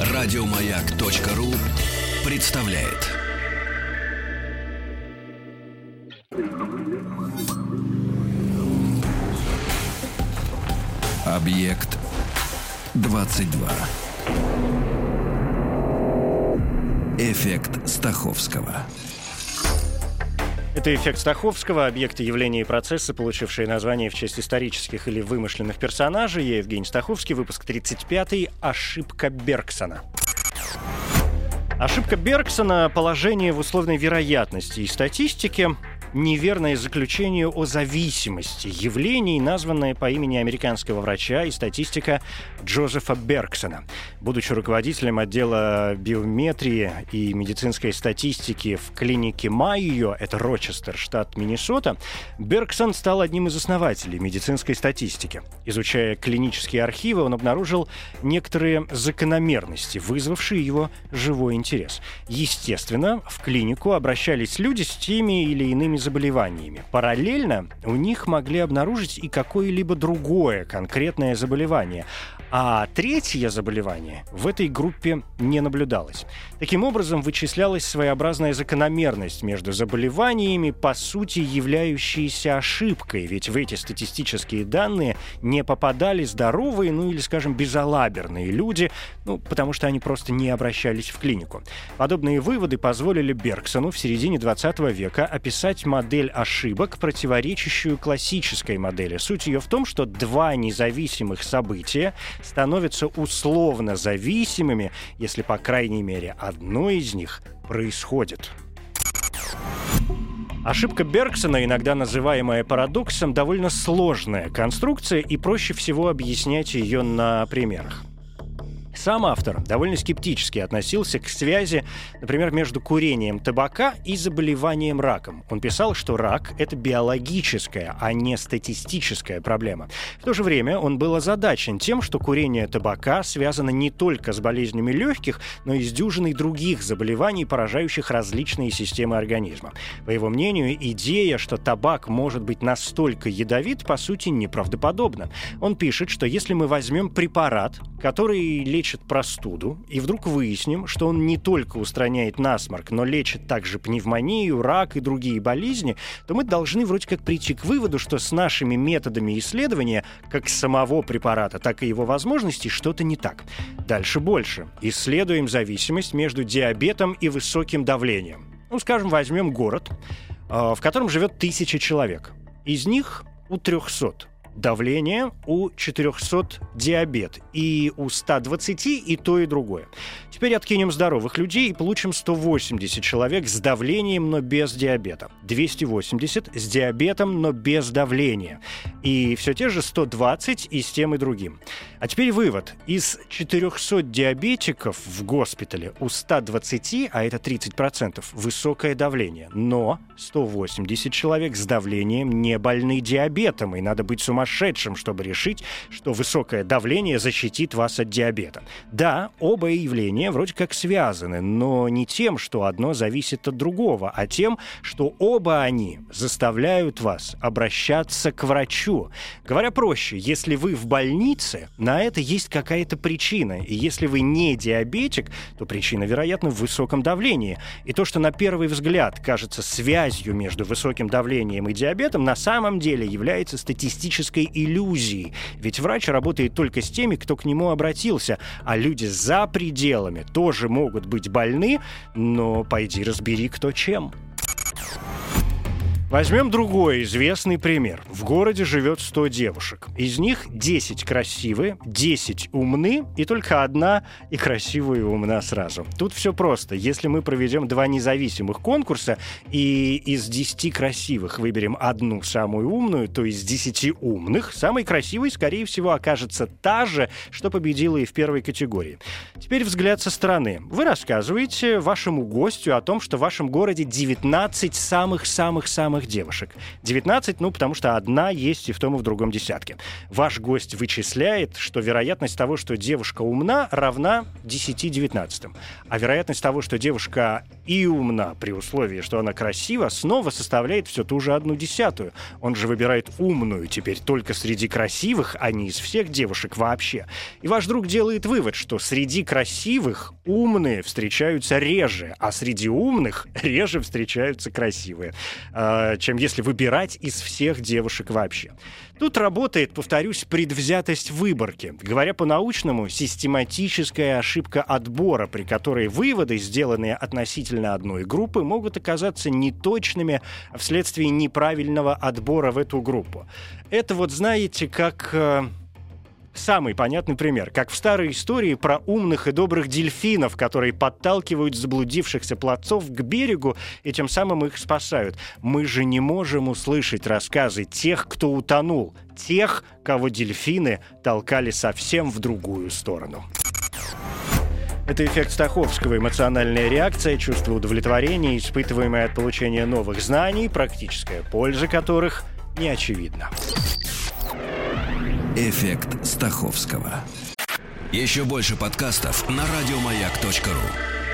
Радиомаяк.ру представляет. Объект 22. Эффект Стаховского. Это «Эффект Стаховского», объекты, явления и процессы, получившие название в честь исторических или вымышленных персонажей. Я Евгений Стаховский, выпуск 35-й «Ошибка Берксона». Ошибка Берксона – положение в условной вероятности и статистике, неверное заключение о зависимости явлений, названное по имени американского врача и статистика Джозефа Берксона. Будучи руководителем отдела биометрии и медицинской статистики в клинике Майо, это Рочестер, штат Миннесота, Берксон стал одним из основателей медицинской статистики. Изучая клинические архивы, он обнаружил некоторые закономерности, вызвавшие его живой интерес. Естественно, в клинику обращались люди с теми или иными заболеваниями. Параллельно у них могли обнаружить и какое-либо другое конкретное заболевание, а третье заболевание в этой группе не наблюдалось. Таким образом, вычислялась своеобразная закономерность между заболеваниями, по сути являющейся ошибкой, ведь в эти статистические данные не попадали здоровые, или, скажем, безалаберные люди, потому что они просто не обращались в клинику. Подобные выводы позволили Берксону в середине 20 века описать модель ошибок, противоречащую классической модели. Суть ее в том, что два независимых события становятся условно зависимыми, если, по крайней мере, одно из них происходит. Ошибка Берксона, иногда называемая парадоксом, довольно сложная конструкция, и проще всего объяснять ее на примерах. Сам автор довольно скептически относился к связи, например, между курением табака и заболеванием раком. Он писал, что рак — это биологическая, а не статистическая проблема. В то же время он был озадачен тем, что курение табака связано не только с болезнями легких, но и с дюжиной других заболеваний, поражающих различные системы организма. По его мнению, идея, что табак может быть настолько ядовит, по сути, неправдоподобна. Он пишет, что если мы возьмем препарат, который лечит простуду, и вдруг выясним, что он не только устраняет насморк, но лечит также пневмонию, рак и другие болезни, то мы должны вроде как прийти к выводу, что с нашими методами исследования, как самого препарата, так и его возможностей, что-то не так. Дальше больше. Исследуем зависимость между диабетом и высоким давлением. Скажем, возьмем город, в котором живет 1000 человек. Из них у 300 давление, у 400 диабет, и у 120 и то, и другое. Теперь откинем здоровых людей и получим 180 человек с давлением, но без диабета, 280 с диабетом, но без давления, и все те же 120 и с тем, и другим. А теперь вывод. Из 400 диабетиков в госпитале у 120, а это 30%, высокое давление, но 180 человек с давлением не больны диабетом, и надо быть сумасшедшим, чтобы решить, что высокое давление защитит вас от диабета. Да, оба явления вроде как связаны, но не тем, что одно зависит от другого, а тем, что оба они заставляют вас обращаться к врачу. Говоря проще, если вы в больнице, на это есть какая-то причина, и если вы не диабетик, то причина, вероятно, в высоком давлении. И то, что на первый взгляд кажется связью между высоким давлением и диабетом, на самом деле является статистической иллюзии. Ведь врач работает только с теми, кто к нему обратился, а люди за пределами тоже могут быть больны, но пойди разбери, кто чем. Возьмем другой известный пример. В городе живет 100 девушек. Из них 10 красивые, 10 умны, и только одна и красивая и умна сразу. Тут все просто. Если мы проведем два независимых конкурса и из 10 красивых выберем одну самую умную, то из 10 умных самой красивой, скорее всего, окажется та же, что победила и в первой категории. Теперь взгляд со стороны. Вы рассказываете вашему гостю о том, что в вашем городе 19 самых-самых-самых самых девушек. 19, потому что одна есть и в том, и в другом десятке. Ваш гость вычисляет, что вероятность того, что девушка умна, равна 10/19. А вероятность того, что девушка и умна, при условии, что она красива, снова составляет все ту же 1/10. Он же выбирает умную теперь только среди красивых, а не из всех девушек вообще. И ваш друг делает вывод, что среди красивых умные встречаются реже, а среди умных реже встречаются красивые, чем если выбирать из всех девушек вообще. Тут работает, повторюсь, предвзятость выборки. Говоря по-научному, систематическая ошибка отбора, при которой выводы, сделанные относительно одной группы, могут оказаться неточными вследствие неправильного отбора в эту группу. Это вот, знаете, как... Самый понятный пример. Как в старой истории про умных и добрых дельфинов, которые подталкивают заблудившихся пловцов к берегу и тем самым их спасают. Мы же не можем услышать рассказы тех, кто утонул. Тех, кого дельфины толкали совсем в другую сторону. Это эффект Стаховского, эмоциональная реакция, чувство удовлетворения, испытываемое от получения новых знаний, практическая польза которых не очевидна. Эффект Стаховского. Еще больше подкастов на радиомаяк.ру.